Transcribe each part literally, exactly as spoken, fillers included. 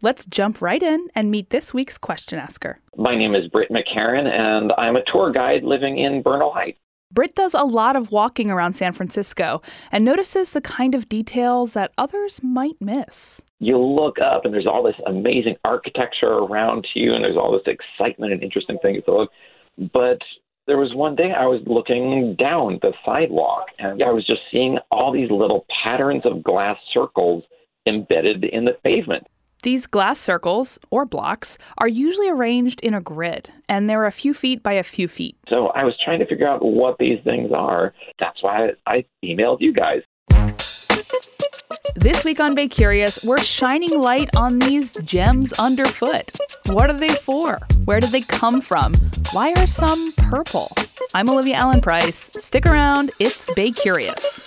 Let's jump right in and meet this week's question asker. My name is Britt McEachern, and I'm a tour guide living in Bernal Heights. Britt does a lot of walking around San Francisco and notices the kind of details that others might miss. You look up and there's all this amazing architecture around you and there's all this excitement and interesting things to look. But there was one day I was looking down the sidewalk and I was just seeing all these little patterns of glass circles embedded in the pavement. These glass circles, or blocks, are usually arranged in a grid, and they're a few feet by a few feet. So I was trying to figure out what these things are. That's why I emailed you guys. This week on Bay Curious, we're shining light on these gems underfoot. What are they for? Where did they come from? Why are some purple? I'm Olivia Allen Price. Stick around. It's Bay Curious.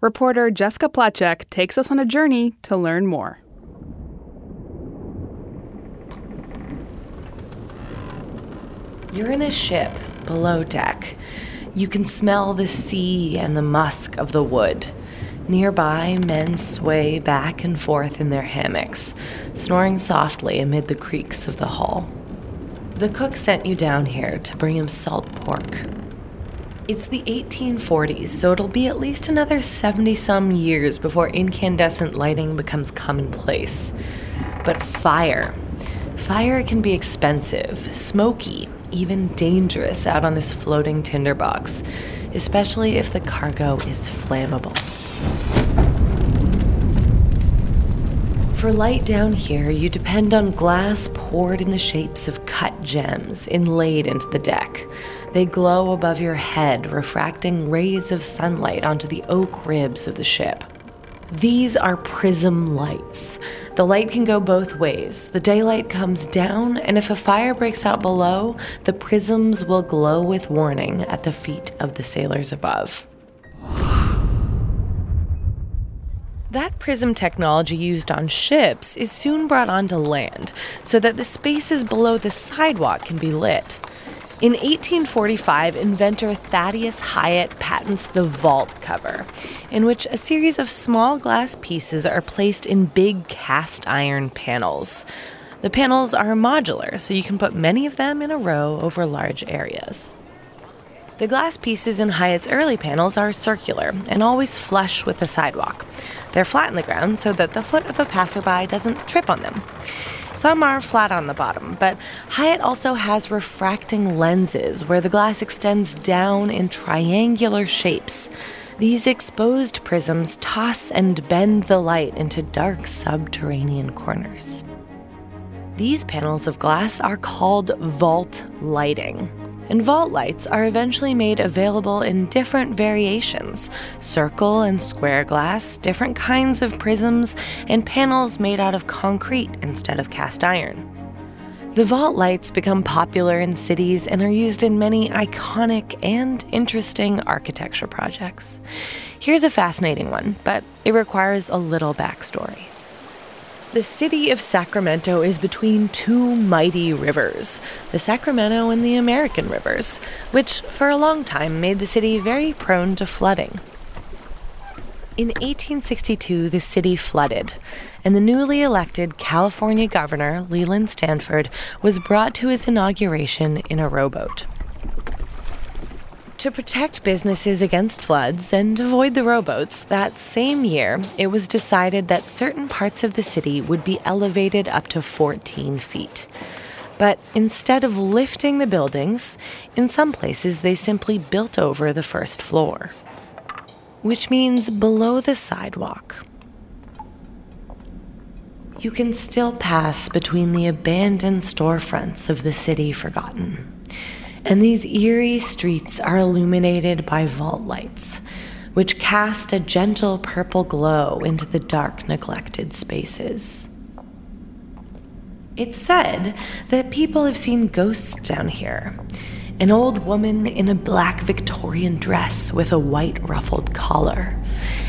Reporter Jessica Placzek takes us on a journey to learn more. You're in a ship below deck. You can smell the sea and the musk of the wood. Nearby, men sway back and forth in their hammocks, snoring softly amid the creaks of the hull. The cook sent you down here to bring him salt pork. It's the eighteen forties, so it'll be at least another seventy-some years before incandescent lighting becomes commonplace. But fire. Fire can be expensive, smoky, even dangerous out on this floating tinderbox, especially if the cargo is flammable. For light down here, you depend on glass poured in the shapes of cut gems inlaid into the deck. They glow above your head, refracting rays of sunlight onto the oak ribs of the ship. These are prism lights. The light can go both ways. The daylight comes down, and if a fire breaks out below, the prisms will glow with warning at the feet of the sailors above. That prism technology used on ships is soon brought onto land so that the spaces below the sidewalk can be lit. In eighteen forty-five, inventor Thaddeus Hyatt patents the vault cover, in which a series of small glass pieces are placed in big cast iron panels. The panels are modular, so you can put many of them in a row over large areas. The glass pieces in Hyatt's early panels are circular and always flush with the sidewalk. They're flat on the ground so that the foot of a passerby doesn't trip on them. Some are flat on the bottom, but Hyatt also has refracting lenses where the glass extends down in triangular shapes. These exposed prisms toss and bend the light into dark subterranean corners. These panels of glass are called vault lighting. And vault lights are eventually made available in different variations, circle and square glass, different kinds of prisms, and panels made out of concrete instead of cast iron. The vault lights become popular in cities and are used in many iconic and interesting architecture projects. Here's a fascinating one, but it requires a little backstory. The city of Sacramento is between two mighty rivers, the Sacramento and the American rivers, which for a long time made the city very prone to flooding. In eighteen sixty-two, the city flooded, and the newly elected California governor, Leland Stanford, was brought to his inauguration in a rowboat. To protect businesses against floods and avoid the rowboats, that same year, it was decided that certain parts of the city would be elevated up to fourteen feet. But instead of lifting the buildings, in some places they simply built over the first floor, which means below the sidewalk. You can still pass between the abandoned storefronts of the city forgotten. And these eerie streets are illuminated by vault lights, which cast a gentle purple glow into the dark, neglected spaces. It's said that people have seen ghosts down here. An old woman in a black Victorian dress with a white ruffled collar,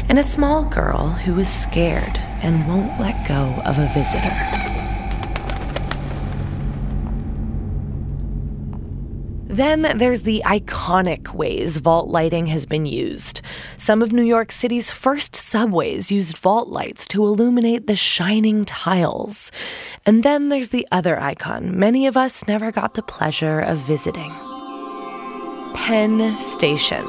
and a small girl who is scared and won't let go of a visitor. Then there's the iconic ways vault lighting has been used. Some of New York City's first subways used vault lights to illuminate the shining tiles. And then there's the other icon many of us never got the pleasure of visiting. Penn Station.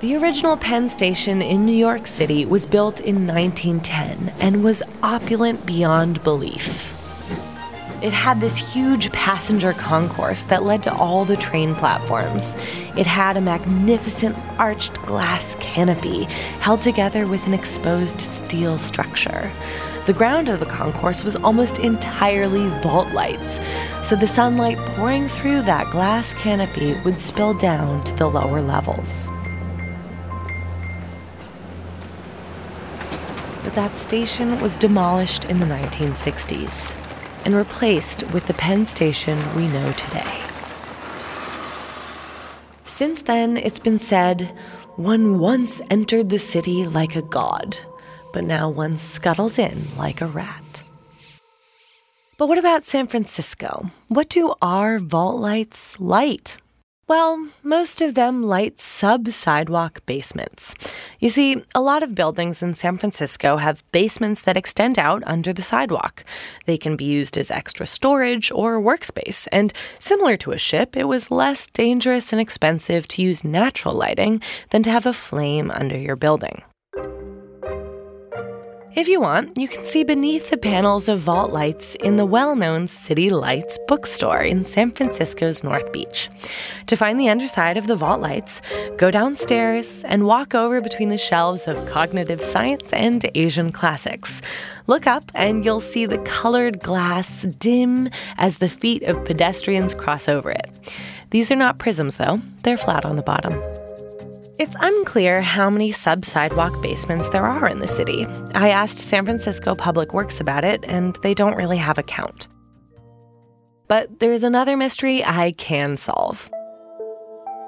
The original Penn Station in New York City was built in nineteen ten and was opulent beyond belief. It had this huge passenger concourse that led to all the train platforms. It had a magnificent arched glass canopy held together with an exposed steel structure. The ground of the concourse was almost entirely vault lights, so the sunlight pouring through that glass canopy would spill down to the lower levels. But that station was demolished in the nineteen sixties and replaced with the Penn Station we know today. Since then, it's been said, one once entered the city like a god, but now one scuttles in like a rat. But what about San Francisco? What do our vault lights light? Well, most of them light sub-sidewalk basements. You see, a lot of buildings in San Francisco have basements that extend out under the sidewalk. They can be used as extra storage or workspace, and similar to a ship, it was less dangerous and expensive to use natural lighting than to have a flame under your building. If you want, you can see beneath the panels of vault lights in the well-known City Lights bookstore in San Francisco's North Beach. To find the underside of the vault lights, go downstairs and walk over between the shelves of cognitive science and Asian classics. Look up and you'll see the colored glass dim as the feet of pedestrians cross over it. These are not prisms, though. They're flat on the bottom. It's unclear how many sub-sidewalk basements there are in the city. I asked San Francisco Public Works about it, and they don't really have a count. But there's another mystery I can solve.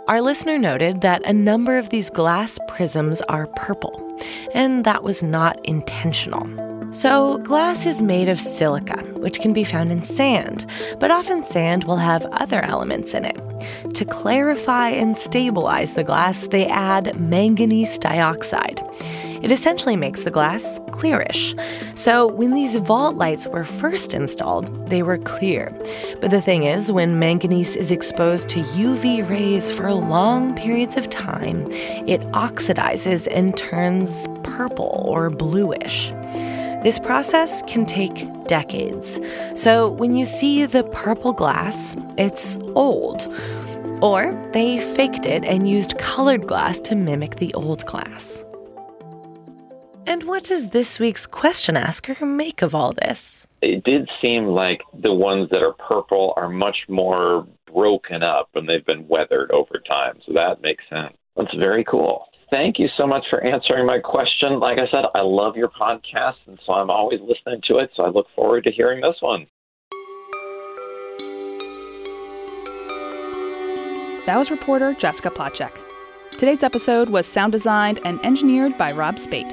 Our listener noted that a number of these glass prisms are purple, and that was not intentional. So glass is made of silica, which can be found in sand, but often sand will have other elements in it. To clarify and stabilize the glass, they add manganese dioxide. It essentially makes the glass clearish. So when these vault lights were first installed, they were clear. But the thing is, when manganese is exposed to U V rays for long periods of time, it oxidizes and turns purple or bluish. This process can take decades. So when you see the purple glass, it's old. Or they faked it and used colored glass to mimic the old glass. And what does this week's question asker make of all this? It did seem like the ones that are purple are much more broken up and they've been weathered over time. So that makes sense. That's very cool. Thank you so much for answering my question. Like I said, I love your podcast, and so I'm always listening to it, so I look forward to hearing this one. That was reporter Jessica Placzek. Today's episode was sound designed and engineered by Rob Speight.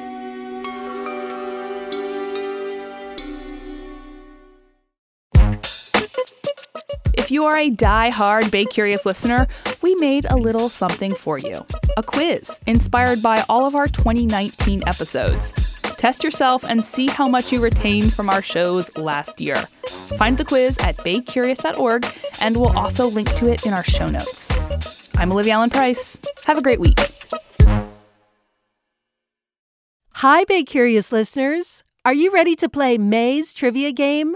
If you are a die-hard Bay Curious listener, we made a little something for you. A quiz inspired by all of our twenty nineteen episodes. Test yourself and see how much you retained from our shows last year. Find the quiz at bay curious dot org, and we'll also link to it in our show notes. I'm Olivia Allen Price. Have a great week. Hi, Bay Curious listeners. Are you ready to play May's Trivia Game?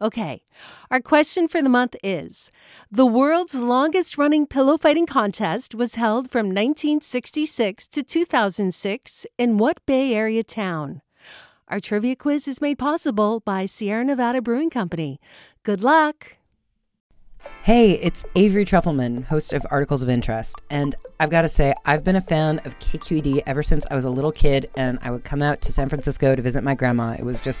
Okay, our question for the month is, the world's longest-running pillow fighting contest was held from nineteen sixty-six to two thousand six in what Bay Area town? Our trivia quiz is made possible by Sierra Nevada Brewing Company. Good luck! Hey, it's Avery Trufelman, host of Articles of Interest, and I've got to say, I've been a fan of K Q E D ever since I was a little kid, and I would come out to San Francisco to visit my grandma. It was just